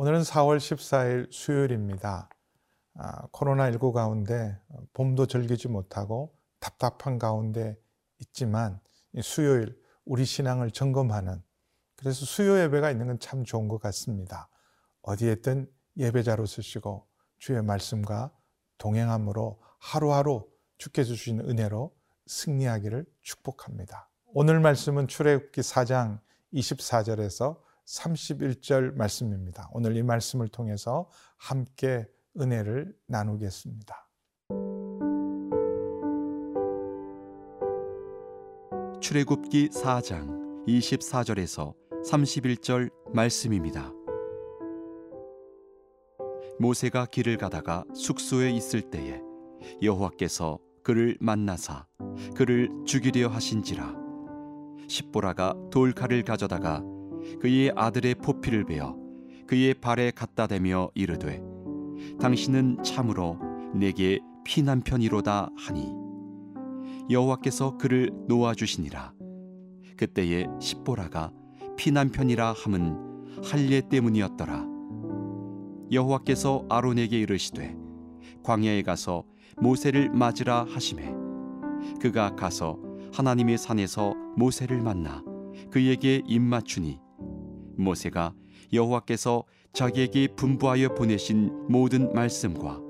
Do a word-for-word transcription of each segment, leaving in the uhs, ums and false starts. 오늘은 사월 십사일 수요일입니다. 아, 코로나십구 가운데 봄도 즐기지 못하고 답답한 가운데 있지만 이 수요일 우리 신앙을 점검하는, 그래서 수요 예배가 있는 건 참 좋은 것 같습니다. 어디에 있든 예배자로 쓰시고 주의 말씀과 동행함으로 하루하루 주께서 주시는 은혜로 승리하기를 축복합니다. 오늘 말씀은 출애굽기 사장 이십사절에서 삼십일절 말씀입니다. 오늘 이 말씀을 통해서 함께 은혜를 나누겠습니다. 출애굽기 사장 이십사절에서 삼십일절 말씀입니다. 모세가 길을 가다가 숙소에 있을 때에 여호와께서 그를 만나사 그를 죽이려 하신지라. 십보라가 돌칼을 가져다가 그의 아들의 포피를 베어 그의 발에 갖다 대며 이르되, 당신은 참으로 내게 피난편이로다 하니, 여호와께서 그를 놓아주시니라. 그때에 십보라가 피난편이라 함은 할례 때문이었더라. 여호와께서 아론에게 이르시되, 광야에 가서 모세를 맞으라 하시매, 그가 가서 하나님의 산에서 모세를 만나 그에게 입맞추니, 모세가 여호와께서 자기에게 분부하여 보내신 모든 말씀과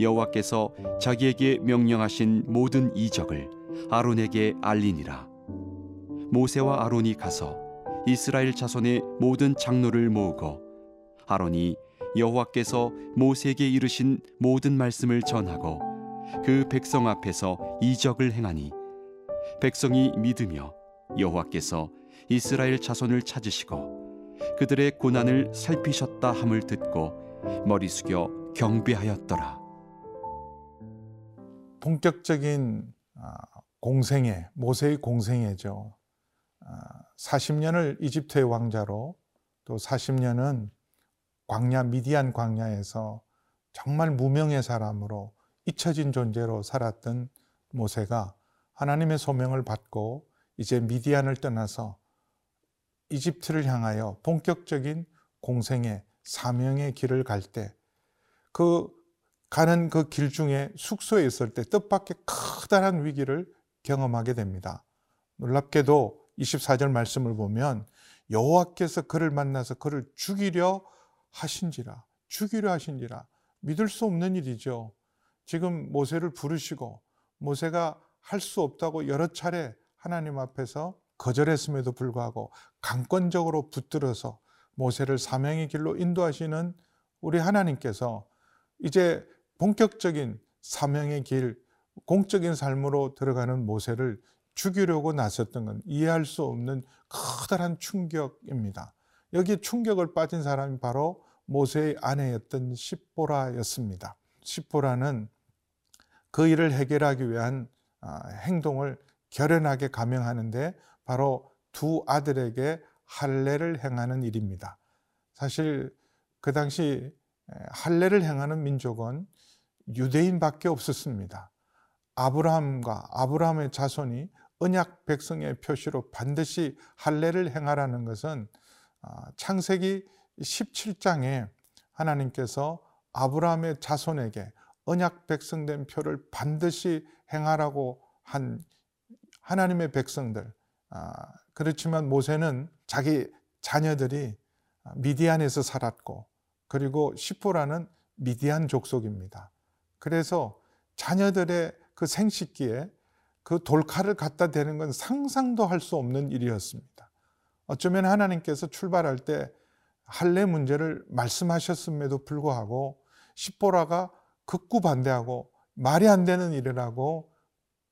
여호와께서 자기에게 명령하신 모든 이적을 아론에게 알리니라. 모세와 아론이 가서 이스라엘 자손의 모든 장로를 모으고, 아론이 여호와께서 모세에게 이르신 모든 말씀을 전하고 그 백성 앞에서 이적을 행하니, 백성이 믿으며 여호와께서 이스라엘 자손을 찾으시고 그들의 고난을 살피셨다 함을 듣고 머리 숙여 경배하였더라. 본격적인 공생애, 모세의 공생애죠. 사십 년을 이집트의 왕자로, 또 사십 년은 광야, 미디안 광야에서 정말 무명의 사람으로 잊혀진 존재로 살았던 모세가 하나님의 소명을 받고 이제 미디안을 떠나서 이집트를 향하여 본격적인 공생의 사명의 길을 갈 때, 그 가는 그 길 중에 숙소에 있을 때 뜻밖의 커다란 위기를 경험하게 됩니다. 놀랍게도 이십사절 말씀을 보면 여호와께서 그를 만나서 그를 죽이려 하신지라, 죽이려 하신지라. 믿을 수 없는 일이죠. 지금 모세를 부르시고 모세가 할 수 없다고 여러 차례 하나님 앞에서 거절했음에도 불구하고 강권적으로 붙들어서 모세를 사명의 길로 인도하시는 우리 하나님께서 이제 본격적인 사명의 길, 공적인 삶으로 들어가는 모세를 죽이려고 나섰던 건 이해할 수 없는 커다란 충격입니다. 여기에 충격을 빠진 사람이 바로 모세의 아내였던 십보라였습니다. 십보라는 그 일을 해결하기 위한 행동을 결연하게 감행하는데, 바로 두 아들에게 할례를 행하는 일입니다. 사실 그 당시 할례를 행하는 민족은 유대인밖에 없었습니다. 아브라함과 아브라함의 자손이 언약 백성의 표시로 반드시 할례를 행하라는 것은 창세기 십칠장에 하나님께서 아브라함의 자손에게 언약 백성된 표를 반드시 행하라고 한 하나님의 백성들, 그렇지만 모세는 자기 자녀들이 미디안에서 살았고, 그리고 십보라는 미디안 족속입니다. 그래서 자녀들의 그 생식기에 그 돌칼을 갖다 대는 건 상상도 할 수 없는 일이었습니다. 어쩌면 하나님께서 출발할 때 할례 문제를 말씀하셨음에도 불구하고 십보라가 극구 반대하고 말이 안 되는 일이라고,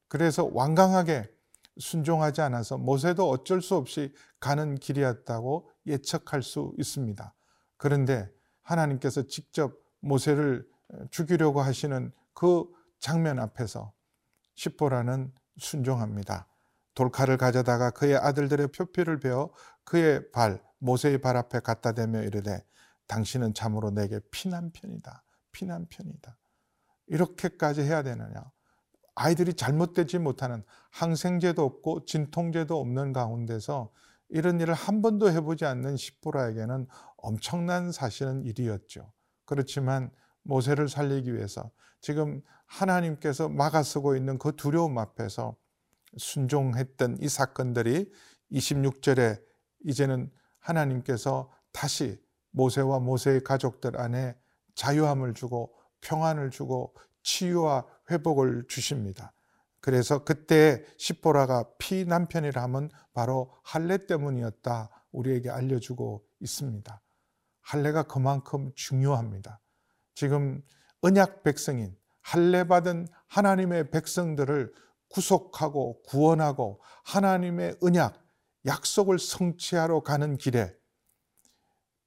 그래서 완강하게 순종하지 않아서 모세도 어쩔 수 없이 가는 길이었다고 예측할 수 있습니다. 그런데 하나님께서 직접 모세를 죽이려고 하시는 그 장면 앞에서 십보라는 순종합니다. 돌칼을 가져다가 그의 아들들의 표피를 베어 그의 발, 모세의 발 앞에 갖다 대며 이르되, 당신은 참으로 내게 피난편이다, 피난편이다. 이렇게까지 해야 되느냐. 아이들이 잘못되지 못하는, 항생제도 없고 진통제도 없는 가운데서 이런 일을 한 번도 해보지 않는 십보라에게는 엄청난 사실은 일이었죠. 그렇지만 모세를 살리기 위해서 지금 하나님께서 막아서고 있는 그 두려움 앞에서 순종했던 이 사건들이 이십육 절에 이제는 하나님께서 다시 모세와 모세의 가족들 안에 자유함을 주고 평안을 주고 치유와 회복을 주십니다. 그래서 그때 십보라가 피 남편이라 함은 바로 할례 때문이었다 우리에게 알려주고 있습니다. 할례가 그만큼 중요합니다. 지금 언약 백성인 할례받은 하나님의 백성들을 구속하고 구원하고 하나님의 언약 약속을 성취하러 가는 길에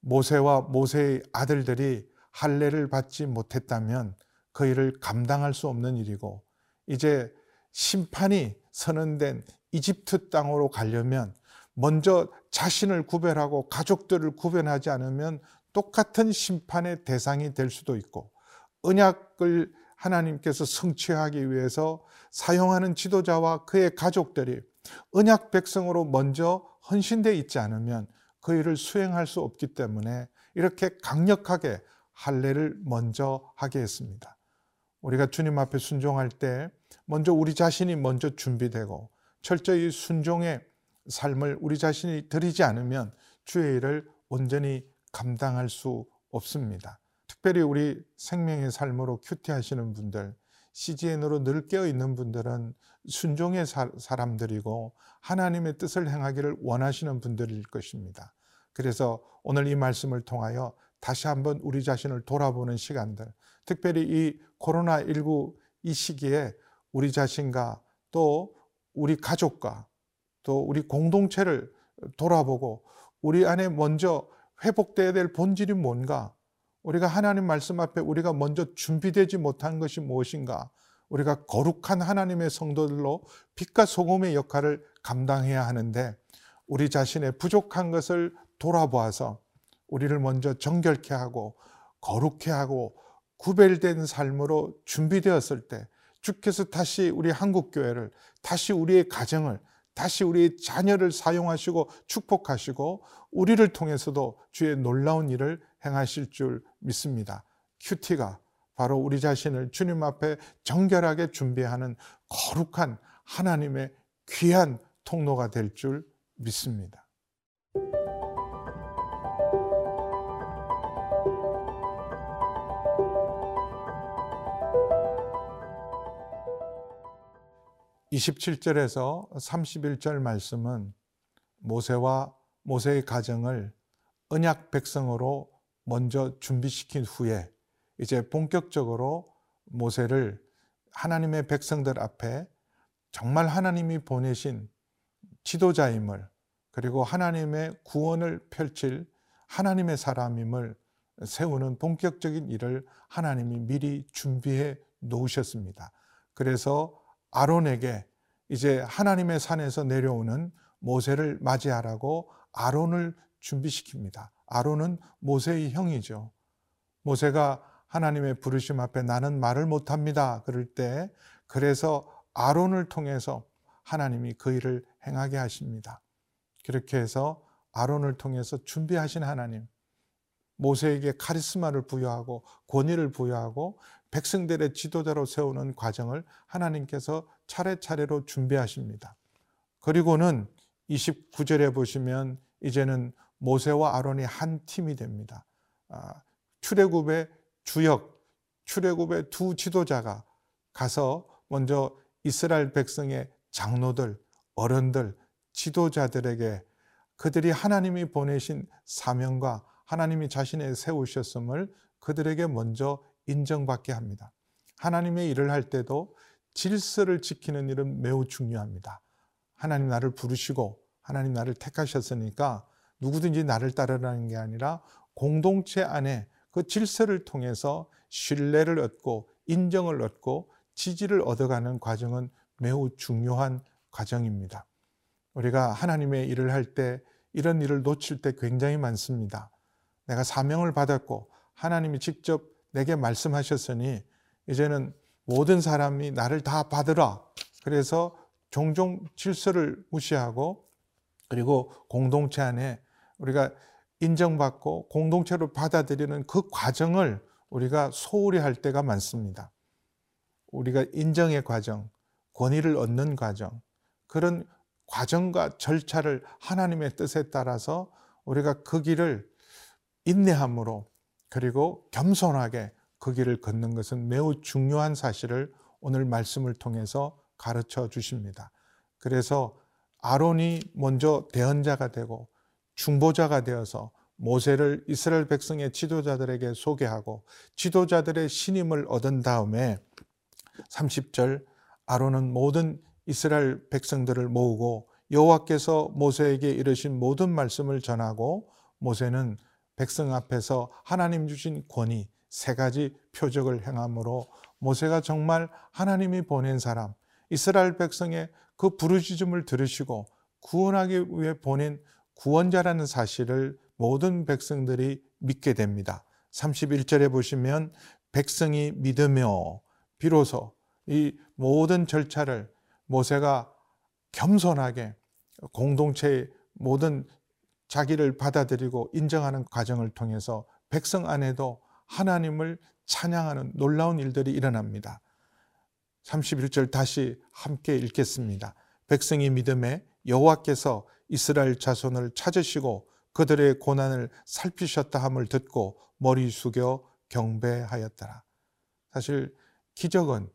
모세와 모세의 아들들이 할례를 받지 못했다면 그 일을 감당할 수 없는 일이고, 이제 심판이 선언된 이집트 땅으로 가려면 먼저 자신을 구별하고 가족들을 구별하지 않으면 똑같은 심판의 대상이 될 수도 있고, 언약을 하나님께서 성취하기 위해서 사용하는 지도자와 그의 가족들이 언약 백성으로 먼저 헌신되어 있지 않으면 그 일을 수행할 수 없기 때문에 이렇게 강력하게 할례를 먼저 하게 했습니다. 우리가 주님 앞에 순종할 때 먼저 우리 자신이 먼저 준비되고 철저히 순종의 삶을 우리 자신이 드리지 않으면 주의 일을 온전히 감당할 수 없습니다. 특별히 우리 생명의 삶으로 큐티하시는 분들, 씨지엔으로 늘 깨어있는 분들은 순종의 사, 사람들이고 하나님의 뜻을 행하기를 원하시는 분들일 것입니다. 그래서 오늘 이 말씀을 통하여 다시 한번 우리 자신을 돌아보는 시간들, 특별히 이 코로나십구 이 시기에 우리 자신과 또 우리 가족과 또 우리 공동체를 돌아보고 우리 안에 먼저 회복되어야 될 본질이 뭔가, 우리가 하나님 말씀 앞에 우리가 먼저 준비되지 못한 것이 무엇인가, 우리가 거룩한 하나님의 성도들로 빛과 소금의 역할을 감당해야 하는데 우리 자신의 부족한 것을 돌아보아서 우리를 먼저 정결케 하고 거룩케 하고 구별된 삶으로 준비되었을 때 주께서 다시 우리 한국교회를, 다시 우리의 가정을, 다시 우리의 자녀를 사용하시고 축복하시고 우리를 통해서도 주의 놀라운 일을 행하실 줄 믿습니다. 큐티가 바로 우리 자신을 주님 앞에 정결하게 준비하는 거룩한 하나님의 귀한 통로가 될 줄 믿습니다. 이십칠 절에서 삼십일 절 말씀은 모세와 모세의 가정을 언약 백성으로 먼저 준비시킨 후에 이제 본격적으로 모세를 하나님의 백성들 앞에 정말 하나님이 보내신 지도자임을, 그리고 하나님의 구원을 펼칠 하나님의 사람임을 세우는 본격적인 일을 하나님이 미리 준비해 놓으셨습니다. 그래서 아론에게 이제 하나님의 산에서 내려오는 모세를 맞이하라고 아론을 준비시킵니다. 아론은 모세의 형이죠. 모세가 하나님의 부르심 앞에 나는 말을 못합니다 그럴 때, 그래서 아론을 통해서 하나님이 그 일을 행하게 하십니다. 그렇게 해서 아론을 통해서 준비하신 하나님, 모세에게 카리스마를 부여하고 권위를 부여하고 백성들의 지도자로 세우는 과정을 하나님께서 차례차례로 준비하십니다. 그리고는 이십구 절에 보시면 이제는 모세와 아론이 한 팀이 됩니다. 아, 출애굽의 주역, 출애굽의 두 지도자가 가서 먼저 이스라엘 백성의 장로들, 어른들, 지도자들에게 그들이 하나님이 보내신 사명과 하나님이 자신의 세우셨음을 그들에게 먼저 인정받게 합니다. 하나님의 일을 할 때도 질서를 지키는 일은 매우 중요합니다. 하나님 나를 부르시고 하나님 나를 택하셨으니까 누구든지 나를 따르라는 게 아니라 공동체 안에 그 질서를 통해서 신뢰를 얻고 인정을 얻고 지지를 얻어가는 과정은 매우 중요한 과정입니다. 우리가 하나님의 일을 할 때 이런 일을 놓칠 때 굉장히 많습니다. 내가 사명을 받았고 하나님이 직접 내게 말씀하셨으니 이제는 모든 사람이 나를 다 받으라. 그래서 종종 질서를 무시하고, 그리고 공동체 안에 우리가 인정받고 공동체로 받아들이는 그 과정을 우리가 소홀히 할 때가 많습니다. 우리가 인정의 과정, 권위를 얻는 과정, 그런 과정과 절차를 하나님의 뜻에 따라서 우리가 그 길을 인내함으로 그리고 겸손하게 그 길을 걷는 것은 매우 중요한 사실을 오늘 말씀을 통해서 가르쳐 주십니다. 그래서 아론이 먼저 대언자가 되고 중보자가 되어서 모세를 이스라엘 백성의 지도자들에게 소개하고 지도자들의 신임을 얻은 다음에 삼십 절, 아론은 모든 이스라엘 백성들을 모으고 여호와께서 모세에게 이르신 모든 말씀을 전하고 모세는 백성 앞에서 하나님 주신 권위 세 가지 표적을 행함으로 모세가 정말 하나님이 보낸 사람, 이스라엘 백성의 그 부르짖음을 들으시고 구원하기 위해 보낸 구원자라는 사실을 모든 백성들이 믿게 됩니다. 삼십일 절에 보시면 백성이 믿으며, 비로소 이 모든 절차를 모세가 겸손하게 공동체의 모든 자기를 받아들이고 인정하는 과정을 통해서 백성 안에도 하나님을 찬양하는 놀라운 일들이 일어납니다. 삼십일 절 다시 함께 읽겠습니다. 백성이 믿음에 여호와께서 이스라엘 자손을 찾으시고 그들의 고난을 살피셨다 함을 듣고 머리 숙여 경배하였더라. 사실 기적은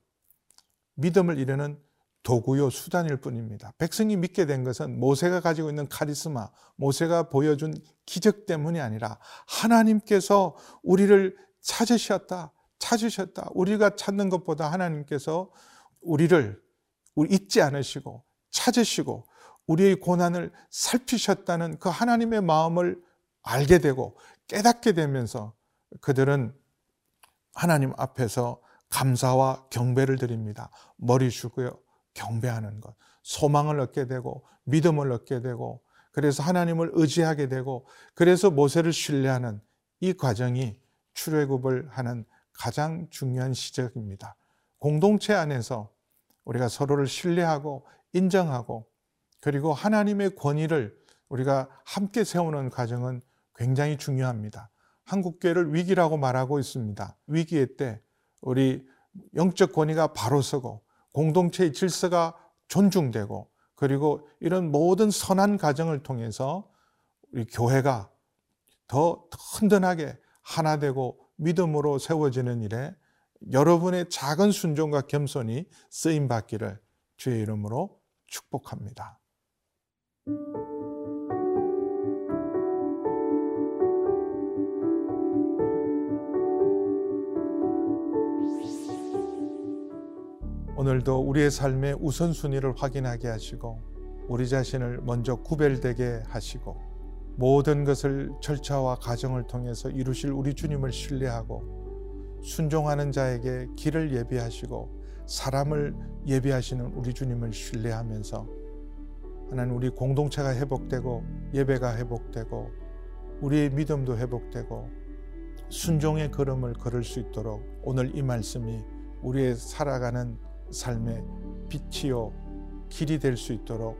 믿음을 이루는 도구요 수단일 뿐입니다. 백성이 믿게 된 것은 모세가 가지고 있는 카리스마, 모세가 보여준 기적 때문이 아니라 하나님께서 우리를 찾으셨다, 찾으셨다. 우리가 찾는 것보다 하나님께서 우리를 잊지 않으시고 찾으시고 우리의 고난을 살피셨다는 그 하나님의 마음을 알게 되고 깨닫게 되면서 그들은 하나님 앞에서 감사와 경배를 드립니다. 머리 숙여 경배하는 것, 소망을 얻게 되고 믿음을 얻게 되고 그래서 하나님을 의지하게 되고 그래서 모세를 신뢰하는 이 과정이 출애굽을 하는 가장 중요한 시작입니다. 공동체 안에서 우리가 서로를 신뢰하고 인정하고 그리고 하나님의 권위를 우리가 함께 세우는 과정은 굉장히 중요합니다. 한국교회를 위기라고 말하고 있습니다. 위기의 때 우리 영적 권위가 바로 서고 공동체의 질서가 존중되고 그리고 이런 모든 선한 과정을 통해서 우리 교회가 더 든든하게 하나 되고 믿음으로 세워지는 일에 여러분의 작은 순종과 겸손이 쓰임받기를 주의 이름으로 축복합니다. 오늘도 우리의 삶의 우선순위를 확인하게 하시고 우리 자신을 먼저 구별되게 하시고 모든 것을 절차와 과정을 통해서 이루실 우리 주님을 신뢰하고 순종하는 자에게 길을 예비하시고 사람을 예비하시는 우리 주님을 신뢰하면서 하나님 우리 공동체가 회복되고 예배가 회복되고 우리의 믿음도 회복되고 순종의 걸음을 걸을 수 있도록 오늘 이 말씀이 우리의 살아가는 삶의 빛이요 길이 될 수 있도록